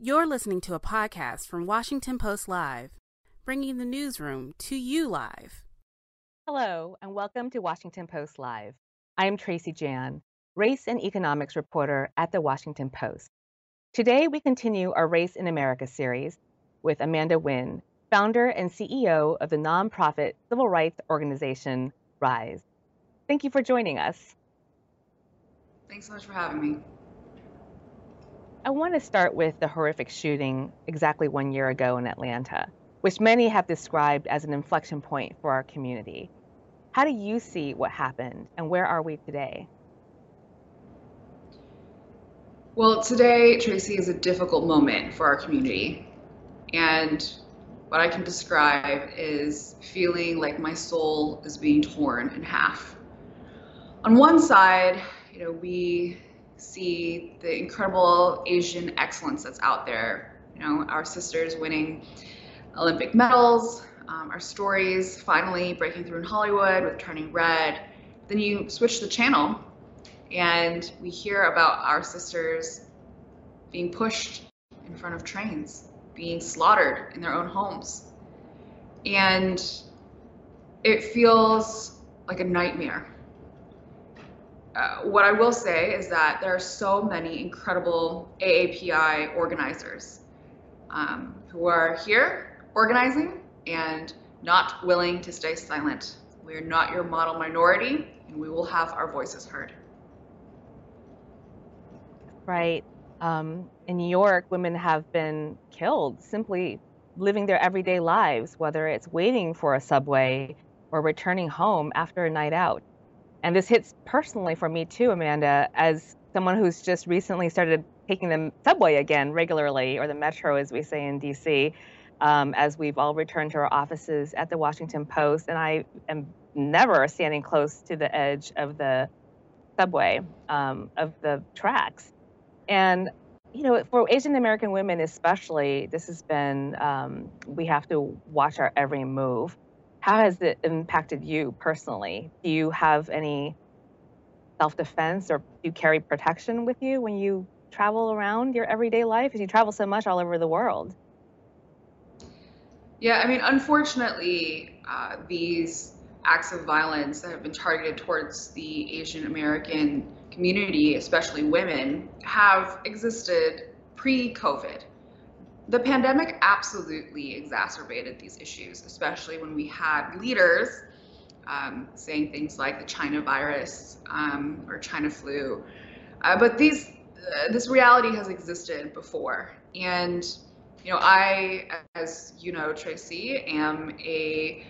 You're listening to a podcast from Washington Post Live, bringing the newsroom to you live. Hello, and welcome to Washington Post Live. I am Tracy Jan, race and economics reporter at the Washington Post. Today, we continue our Race in America series with Amanda Nguyen, founder and CEO of the nonprofit civil rights organization, RISE. Thank you for joining us. Thanks so much for having me. I want to start with the horrific shooting exactly 1 year ago in Atlanta, which many have described as an inflection point for our community. How do you see what happened, and where are we today? Well, today, Tracy, is a difficult moment for our community. And what I can describe is feeling like my soul is being torn in half. On one side, we see the incredible Asian excellence that's out there. Our sisters winning Olympic medals, our stories finally breaking through in Hollywood with Turning Red. Then you switch the channel and we hear about our sisters being pushed in front of trains, being slaughtered in their own homes. And it feels like a nightmare. What I will say is that there are so many incredible AAPI organizers who are here organizing and not willing to stay silent. We are not your model minority, and we will have our voices heard. Right. In New York, women have been killed simply living their everyday lives, whether it's waiting for a subway or returning home after a night out. And this hits personally for me too, Amanda, as someone who's just recently started taking the subway again regularly, or the metro as we say in DC, as we've all returned to our offices at the Washington Post. And I am never standing close to the edge of the subway, of the tracks. And, for Asian American women especially, this has been, we have to watch our every move. How has it impacted you personally? Do you have any self-defense, or do you carry protection with you when you travel around your everyday life? Because you travel so much all over the world. Yeah, unfortunately, these acts of violence that have been targeted towards the Asian American community, especially women, have existed pre-COVID. The pandemic absolutely exacerbated these issues, especially when we had leaders saying things like the China virus or China flu. But this reality has existed before. And, I, as you know, Tracy, am a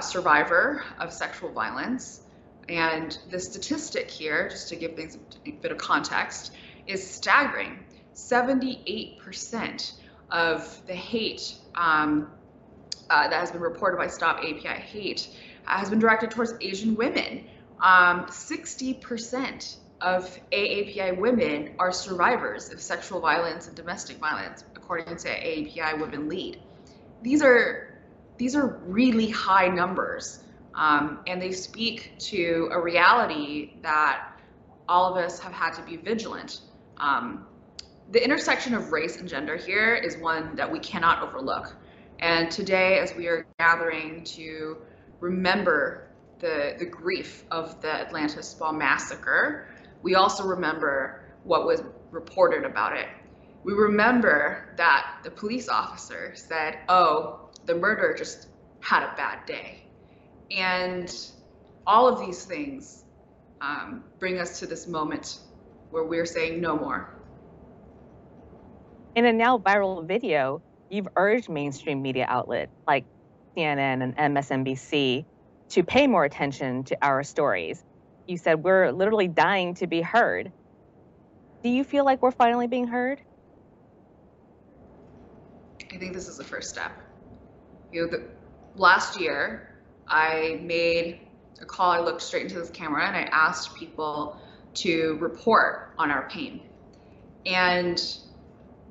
survivor of sexual violence. And the statistic here, just to give things a bit of context, is staggering. 78% of the hate that has been reported by Stop AAPI Hate has been directed towards Asian women. 60% of AAPI women are survivors of sexual violence and domestic violence, according to AAPI Women Lead. These are really high numbers, and they speak to a reality that all of us have had to be vigilant. The intersection of race and gender here is one that we cannot overlook. And today, as we are gathering to remember the grief of the Atlanta Spa Massacre, we also remember what was reported about it. We remember that the police officer said, "Oh, the murderer just had a bad day." And all of these things bring us to this moment where we're saying no more. In a now viral video, you've urged mainstream media outlets like CNN and MSNBC to pay more attention to our stories. You said we're literally dying to be heard. Do you feel like we're finally being heard? I think this is the first step. Last year, I made a call. I looked straight into this camera and I asked people to report on our pain. And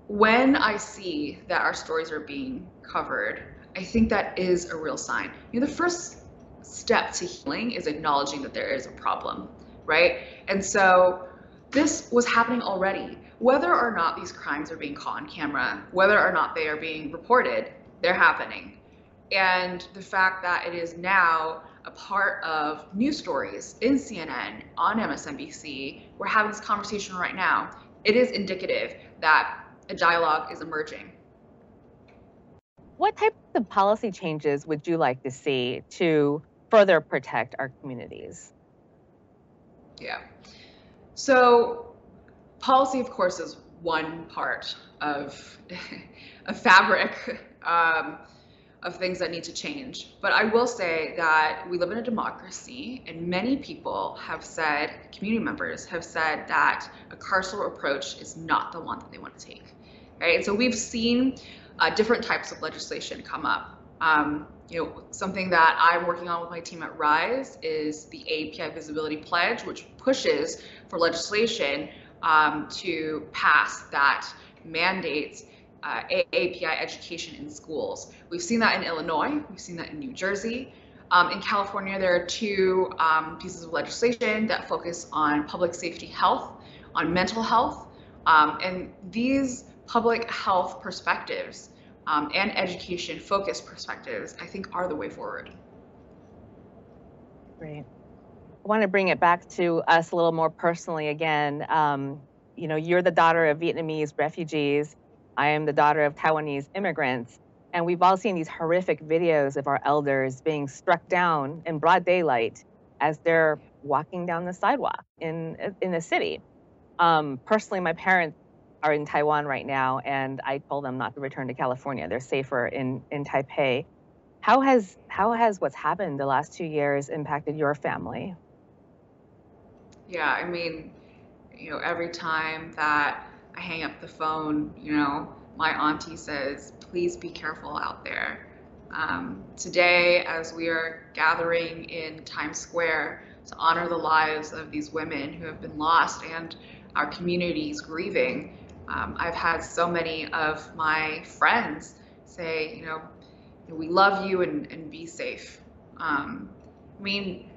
when I see that our stories are being covered, I think that is a real sign. The first step to healing is acknowledging that there is a problem, right? And so this was happening already. Whether or not these crimes are being caught on camera, whether or not they are being reported, they're happening. And the fact that it is now a part of news stories in CNN, on MSNBC, we're having this conversation right now. It is indicative that a dialogue is emerging. What type of policy changes would you like to see to further protect our communities? Yeah. So policy, of course, is one part of a fabric of things that need to change. But I will say that we live in a democracy, and many people have said, community members have said, that a carceral approach is not the one that they want to take. Right? And so we've seen different types of legislation come up. You know, something that I'm working on with my team at RISE is the AAPI Visibility Pledge, which pushes for legislation to pass that mandates AAPI education in schools. We've seen that in Illinois, we've seen that in New Jersey. In California, there are two pieces of legislation that focus on public safety health, on mental health, and these public health perspectives and education focused perspectives, I think, are the way forward. Great. I want to bring it back to us a little more personally again. You know, you're the daughter of Vietnamese refugees. I am the daughter of Taiwanese immigrants. And we've all seen these horrific videos of our elders being struck down in broad daylight as they're walking down the sidewalk in the city. Personally, my parents are in Taiwan right now, and I told them not to return to California. They're safer in Taipei. How has what's happened the last 2 years impacted your family? Yeah, I mean, you know, every time that I hang up the phone, you know, my auntie says, please be careful out there. Today, as we are gathering in Times Square to honor the lives of these women who have been lost and our communities grieving, I've had so many of my friends say, you know, we love you and be safe. I mean,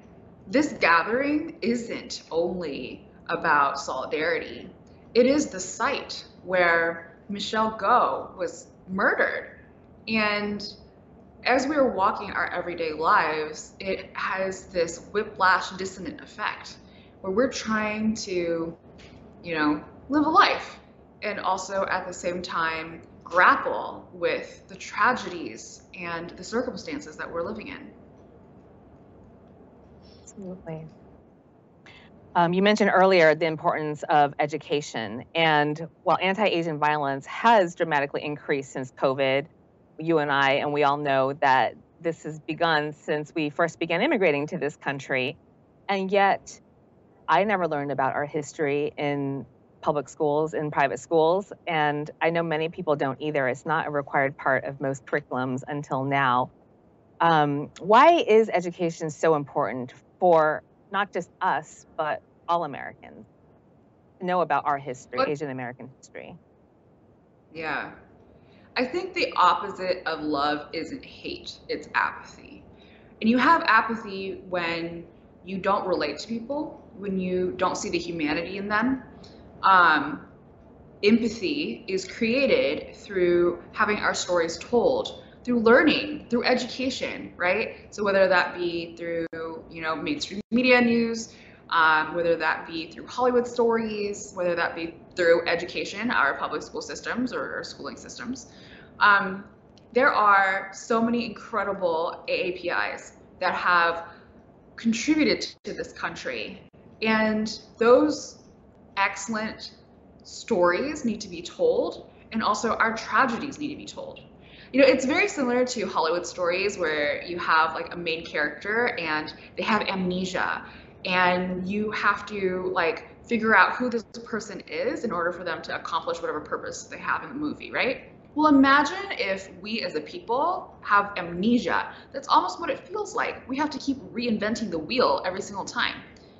this gathering isn't only about solidarity. It is the site where Michelle Goh was murdered. And as we were walking our everyday lives, it has this whiplash dissonant effect where we're trying to, you know, live a life and also at the same time grapple with the tragedies and the circumstances that we're living in. Absolutely. You mentioned earlier the importance of education, and while anti-Asian violence has dramatically increased since COVID, you and we all know that this has begun since we first began immigrating to this country, and yet I never learned about our history in public schools, in private schools, and I know many people don't either. It's not a required part of most curriculums until now. Why is education so important for not just us, but all Americans to know about our history, Asian American history? Yeah. I think the opposite of love isn't hate, it's apathy. And you have apathy when you don't relate to people, when you don't see the humanity in them. Empathy is created through having our stories told, through learning, through education, right? So whether that be through, you know, mainstream media news, whether that be through Hollywood stories, whether that be through education, our public school systems or schooling systems. There are so many incredible AAPIs that have contributed to this country. And those excellent stories need to be told, and also our tragedies need to be told. You know, it's very similar to Hollywood stories where you have like a main character and they have amnesia, and you have to like figure out who this person is in order for them to accomplish whatever purpose they have in the movie, right? Well, imagine if we as a people have amnesia. That's almost what it feels like. We have to keep reinventing the wheel every single time.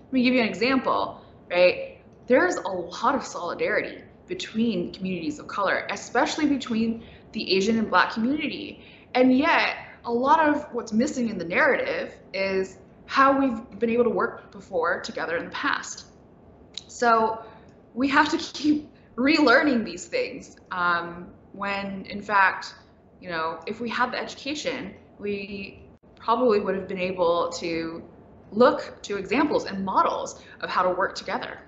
Let me give you an example, right? There's a lot of solidarity between communities of color, especially between the Asian and Black community. And yet, a lot of what's missing in the narrative is how we've been able to work before together in the past. So we have to keep relearning these things. When in fact, you know, if we had the education, we probably would have been able to look to examples and models of how to work together.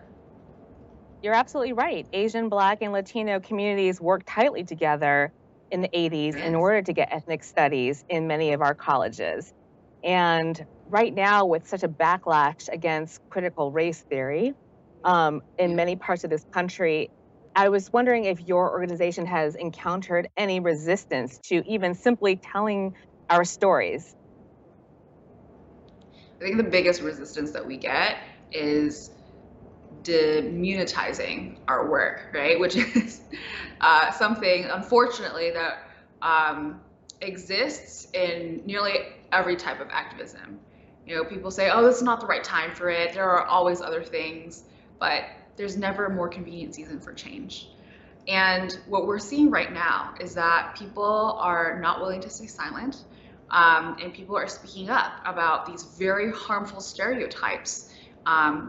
You're absolutely right. Asian, Black, and Latino communities work tightly together in the 80s in order to get ethnic studies in many of our colleges. And right now, with such a backlash against critical race theory in many parts of this country, I was wondering if your organization has encountered any resistance to even simply telling our stories. I think the biggest resistance that we get is demonetizing our work, right? Which is something, unfortunately, that exists in nearly every type of activism. You know, people say, oh, this is not the right time for it. There are always other things, but there's never a more convenient season for change. And what we're seeing right now is that people are not willing to stay silent, and people are speaking up about these very harmful stereotypes,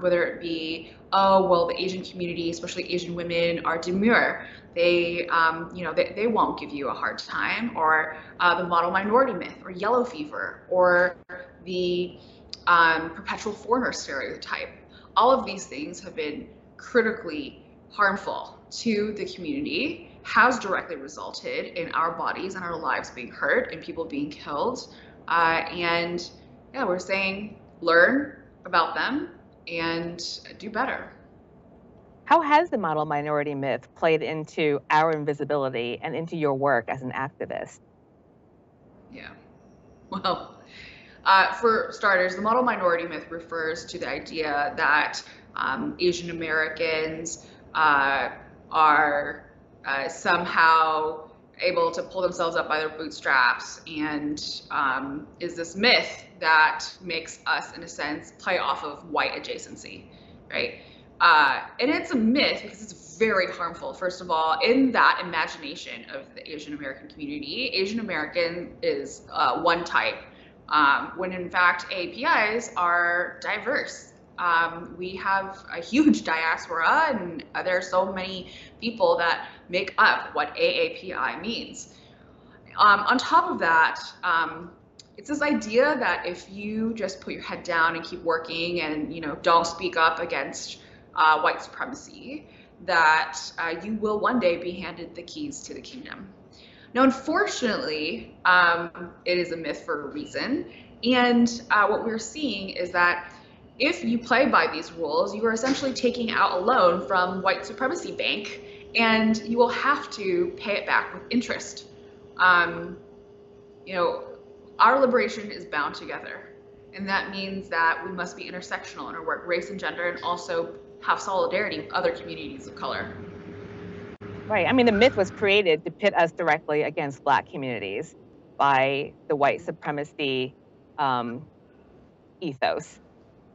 whether it be, oh, well, the Asian community, especially Asian women, are demure. They, you know, they won't give you a hard time, or the model minority myth, or yellow fever, or the perpetual foreigner stereotype. All of these things have been critically harmful to the community, has directly resulted in our bodies and our lives being hurt and people being killed. And yeah, we're saying learn about them and do better. How has the model minority myth played into our invisibility and into your work as an activist? Yeah, well, for starters, the model minority myth refers to the idea that Asian Americans are somehow able to pull themselves up by their bootstraps, and is this myth that makes us, in a sense, play off of white adjacency, right? And it's a myth because it's very harmful. First of all, in that imagination of the Asian American community, Asian American is one type, when in fact AAPIs are diverse. We have a huge diaspora, and there are so many people that make up what AAPI means. On top of that, it's this idea that if you just put your head down and keep working and, you know, don't speak up against white supremacy, that you will one day be handed the keys to the kingdom. Now, unfortunately, it is a myth for a reason. And what we're seeing is that if you play by these rules, you are essentially taking out a loan from white supremacy bank, and you will have to pay it back with interest. You know, our liberation is bound together, and that means that we must be intersectional in our work, race and gender, and also have solidarity with other communities of color. Right. I mean, the myth was created to pit us directly against Black communities by the white supremacy ethos.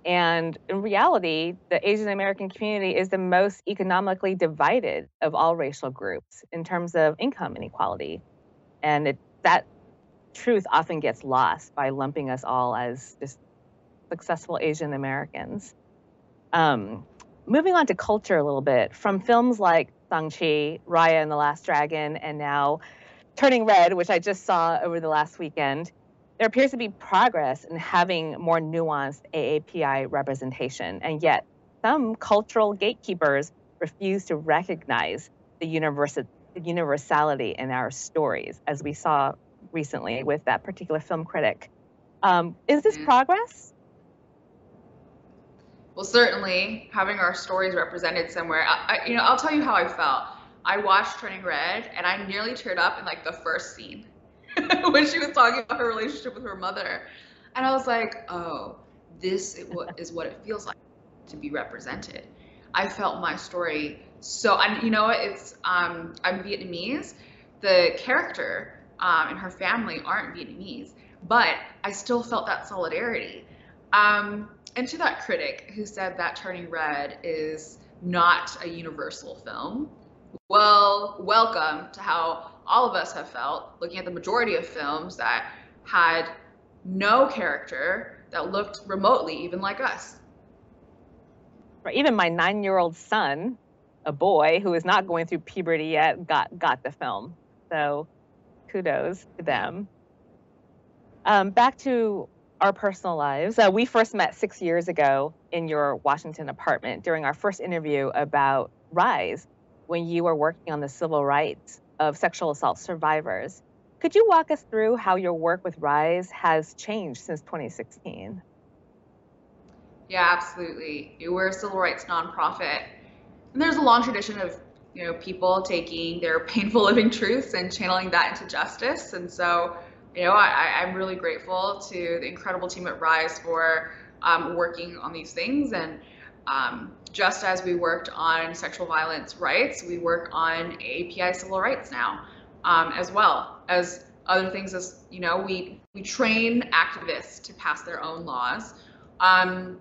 And in reality, the Asian American community is the most economically divided of all racial groups in terms of income inequality. And that truth often gets lost by lumping us all as just successful Asian Americans. Moving on to culture a little bit, from films like Shang-Chi, Raya and the Last Dragon, and now Turning Red, which I just saw over the last weekend, there appears to be progress in having more nuanced AAPI representation, and yet some cultural gatekeepers refuse to recognize the universality in our stories, as we saw recently with that particular film critic. Is this progress? Well, certainly having our stories represented somewhere. You know, I'll tell you how I felt. I watched Turning Red, and I nearly teared up in like the first scene. When she was talking about her relationship with her mother. And I was like, oh, this is what it feels like to be represented. I felt my story so, and you know what, it's, I'm Vietnamese. The character and her family aren't Vietnamese, but I still felt that solidarity. And to that critic who said that Turning Red is not a universal film, well, welcome to how all of us have felt looking at the majority of films that had no character that looked remotely even like us. Right, even my 9-year-old son a boy who is not going through puberty yet got the film. So kudos to them. Back to our personal lives. We first met 6 years ago in your Washington apartment during our first interview about RISE, when you were working on the civil rights of sexual assault survivors. Could you walk us through how your work with RISE has changed since 2016? Yeah, absolutely. We're a civil rights nonprofit, and there's a long tradition of, you know, people taking their painful living truths and channeling that into justice. And so, you know, I'm really grateful to the incredible team at RISE for working on these things. And just as we worked on sexual violence rights, we work on AAPI civil rights now, as well as other things. As you know, we train activists to pass their own laws. A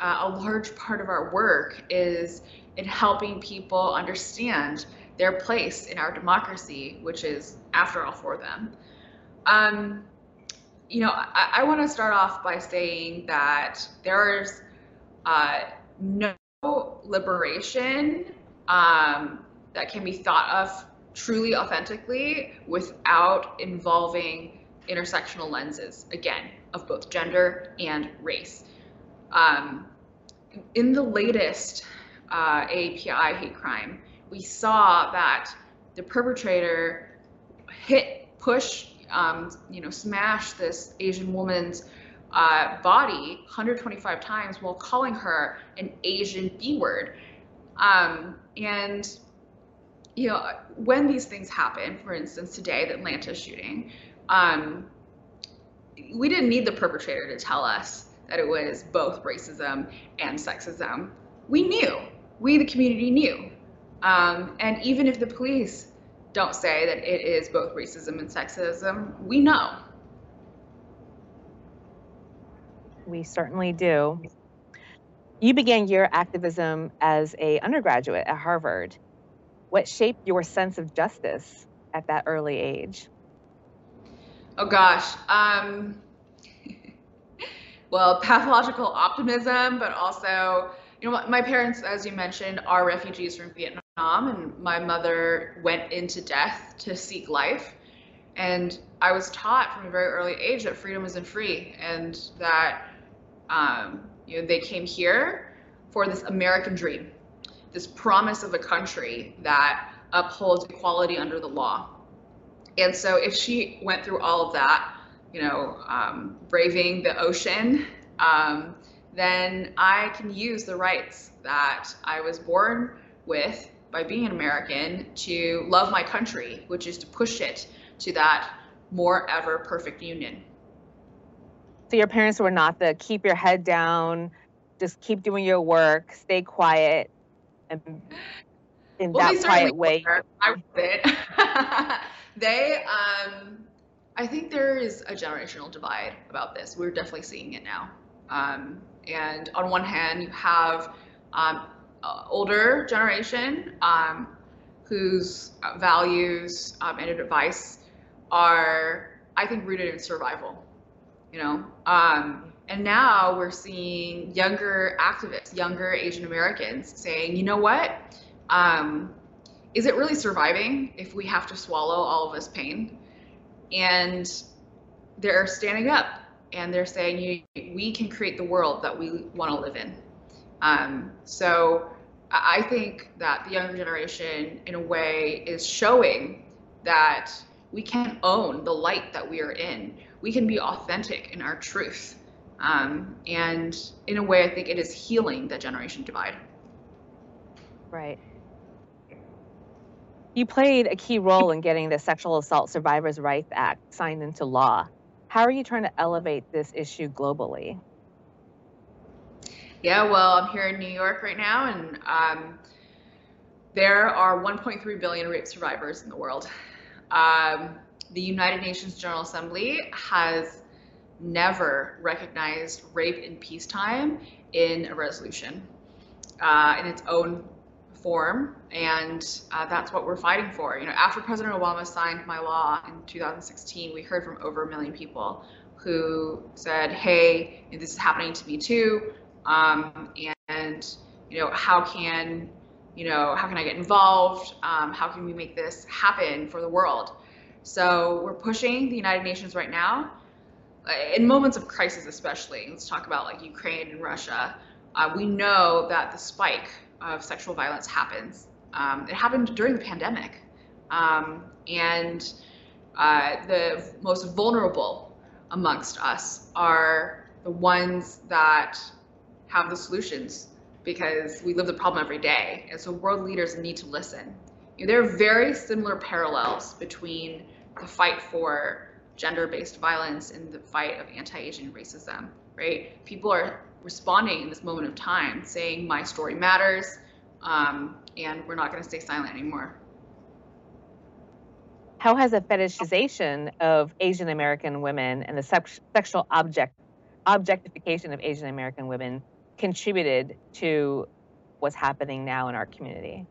large part of our work is in helping people understand their place in our democracy, which is, after all, for them. You know, I want to start off by saying that there's no liberation that can be thought of truly authentically without involving intersectional lenses, again, of both gender and race. In the latest AAPI hate crime, we saw that the perpetrator hit, push, you know, smash this Asian woman's body 125 times while calling her an Asian B-word. And, you know, when these things happen, for instance, today, the Atlanta shooting, we didn't need the perpetrator to tell us that it was both racism and sexism. We knew, we the community knew. And even if the police don't say that it is both racism and sexism, we know. We certainly do. You began your activism as an undergraduate at Harvard. What shaped your sense of justice at that early age? Oh gosh. Well, pathological optimism, but also, you know, my parents, as you mentioned, are refugees from Vietnam, and my mother went into death to seek life. And I was taught from a very early age that freedom isn't free, and that you know, they came here for this American dream, this promise of a country that upholds equality under the law. And so if she went through all of that, you know, braving the ocean, then I can use the rights that I was born with by being an American to love my country, which is to push it to that more ever perfect union. So your parents were not the keep your head down, just keep doing your work, stay quiet, and in well, that quiet way. I wasn't. They, I think there is a generational divide about this. We're definitely seeing it now. And on one hand, you have older generation whose values and advice are, I think, rooted in survival, you know? And now we're seeing younger activists, younger Asian Americans saying, you know what? Is it really surviving if we have to swallow all of this pain? And they're standing up and they're saying, we can create the world that we want to live in. So I think that the younger generation, in a way, is showing that we can own the light that we are in. We can be authentic in our truth. And in a way, I think it is healing the generation divide. Right. You played a key role in getting the Sexual Assault Survivors' Rights Act signed into law. How are you trying to elevate this issue globally? Yeah, well, I'm here in New York right now, and there are 1.3 billion rape survivors in the world. The United Nations General Assembly has never recognized rape in peacetime in a resolution in its own form, and that's what we're fighting for. You know, after President Obama signed my law in 2016, we heard from over 1 million people who said, hey, this is happening to me too. And you know, how can you know, how can I get involved? How can we make this happen for the world? So we're pushing the United Nations right now, in moments of crisis especially. Let's talk about like Ukraine and Russia. We know that the spike of sexual violence happens. It happened during the pandemic. The most vulnerable amongst us are the ones that have the solutions, because we live the problem every day. And so world leaders need to listen. You know, there are very similar parallels between the fight for gender-based violence and the fight of anti-Asian racism, right? People are responding in this moment of time, saying my story matters, and we're not gonna stay silent anymore. How has the fetishization of Asian American women and the sexual objectification of Asian American women contributed to what's happening now in our community,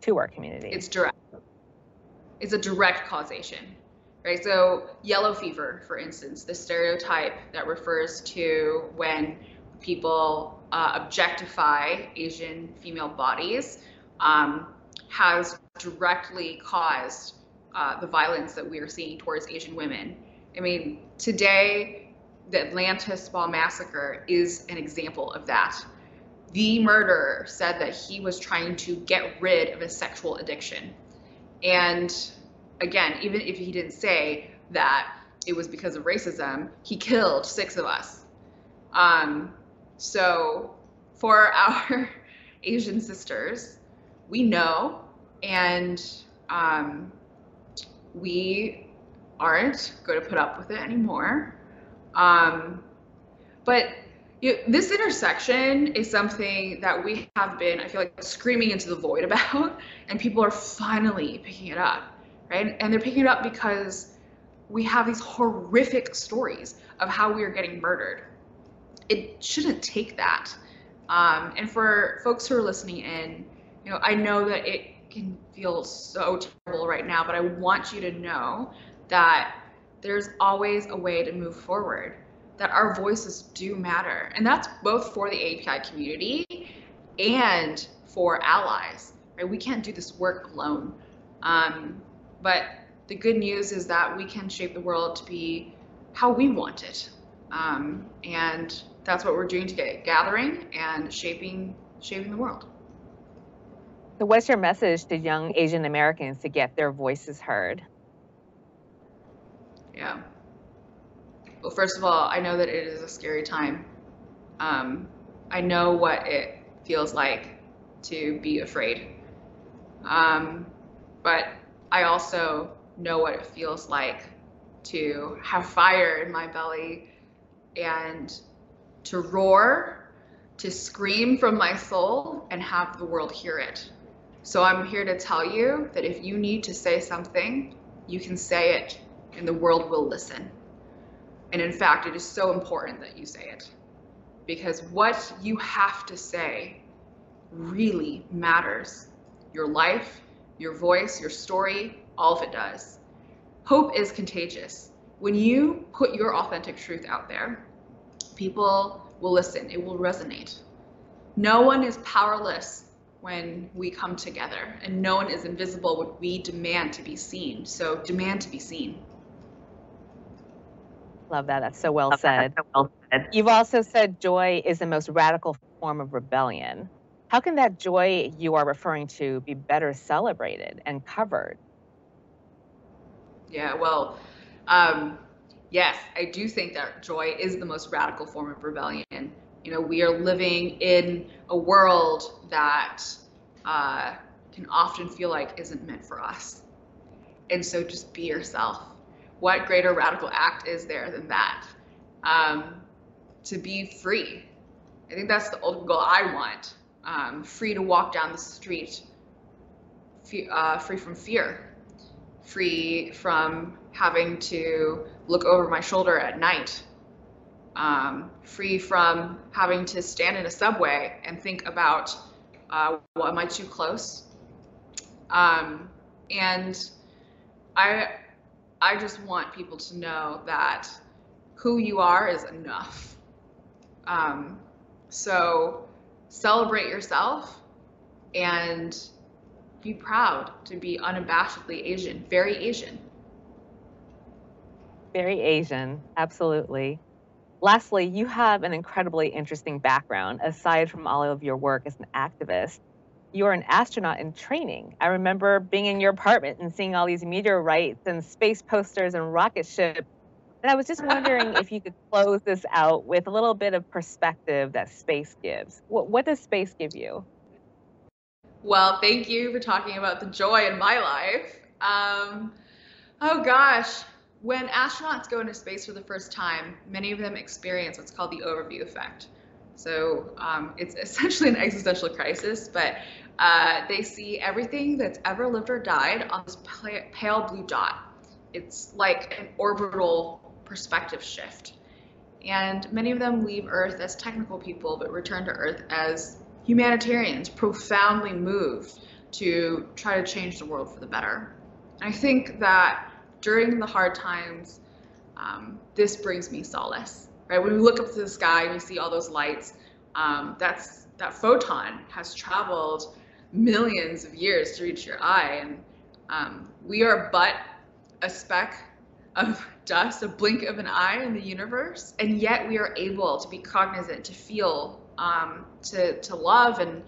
to our community? It's direct. It's a direct causation, right? So yellow fever, for instance, the stereotype that refers to when people objectify Asian female bodies, has directly caused the violence that we are seeing towards Asian women. I mean, today, the Atlanta Spa Massacre is an example of that. The murderer said that he was trying to get rid of a sexual addiction. And again, even if he didn't say that it was because of racism, he killed 6 of us. So for our Asian sisters, we know, and we aren't going to put up with it anymore. But you know, this intersection is something that we have been, I feel like, screaming into the void about, and people are finally picking it up, right? And they're picking it up because we have these horrific stories of how we are getting murdered. It shouldn't take that. And for folks who are listening in, you know, I know that it can feel so terrible right now, but I want you to know that there's always a way to move forward, that our voices do matter. And that's both for the AAPI community and for allies, right? We can't do this work alone. But the good news is that we can shape the world to be how we want it. And that's what we're doing today, gathering and shaping the world. So what's your message to young Asian Americans to get their voices heard? Yeah. Well, first of all, I know that it is a scary time. I know what it feels like to be afraid. But I also know what it feels like to have fire in my belly and to roar, to scream from my soul and have the world hear it. So I'm here to tell you that if you need to say something, you can say it, and the world will listen. And in fact, it is so important that you say it, because what you have to say really matters. Your life, your voice, your story, all of it does. Hope is contagious. When you put your authentic truth out there, people will listen, it will resonate. No one is powerless when we come together, and no one is invisible when we demand to be seen. So demand to be seen. Love that. That's so well said. That's so well said. You've also said joy is the most radical form of rebellion. How can that joy you are referring to be better celebrated and covered? Yeah, well, yes, I do think that joy is the most radical form of rebellion. You know, we are living in a world that can often feel like isn't meant for us. And so just be yourself. What greater radical act is there than that? To be free. I think that's the ultimate goal I want. Free to walk down the street, free from fear, free from having to look over my shoulder at night, free from having to stand in a subway and think about, well, am I too close? And I just want people to know that who you are is enough. So celebrate yourself, and be proud to be unabashedly Asian, very Asian. Very Asian, absolutely. Lastly, you have an incredibly interesting background. Aside from all of your work as an activist, you're an astronaut in training. I remember being in your apartment and seeing all these meteorites and space posters and rocket ships. And I was just wondering if you could close this out with a little bit of perspective that space gives. What does space give you? Well, thank you for talking about the joy in my life. Oh gosh. When astronauts go into space for the first time, many of them experience what's called the overview effect. So it's essentially an existential crisis, but they see everything that's ever lived or died on this pale blue dot. It's like an orbital perspective shift. And many of them leave Earth as technical people, but return to Earth as humanitarians, profoundly moved to try to change the world for the better. I think that during the hard times, this brings me solace, right? When we look up to the sky and we see all those lights, that photon has traveled millions of years to reach your eye. And we are but a speck of dust, a blink of an eye in the universe. And yet we are able to be cognizant, to feel, to love and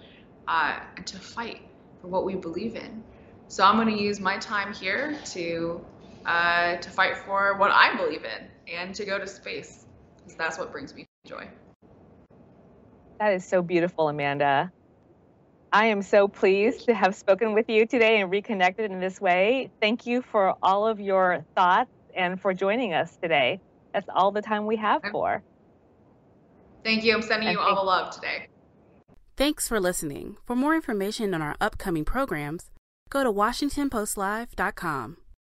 to fight for what we believe in. So I'm gonna use my time here to fight for what I believe in and to go to space, because that's what brings me joy. That is so beautiful, Amanda. I am so pleased to have spoken with you today and reconnected in this way. Thank you for all of your thoughts and for joining us today. That's all the time we have for. Thank you. I'm sending you all the love today. Thanks for listening. For more information on our upcoming programs, go to WashingtonPostLive.com.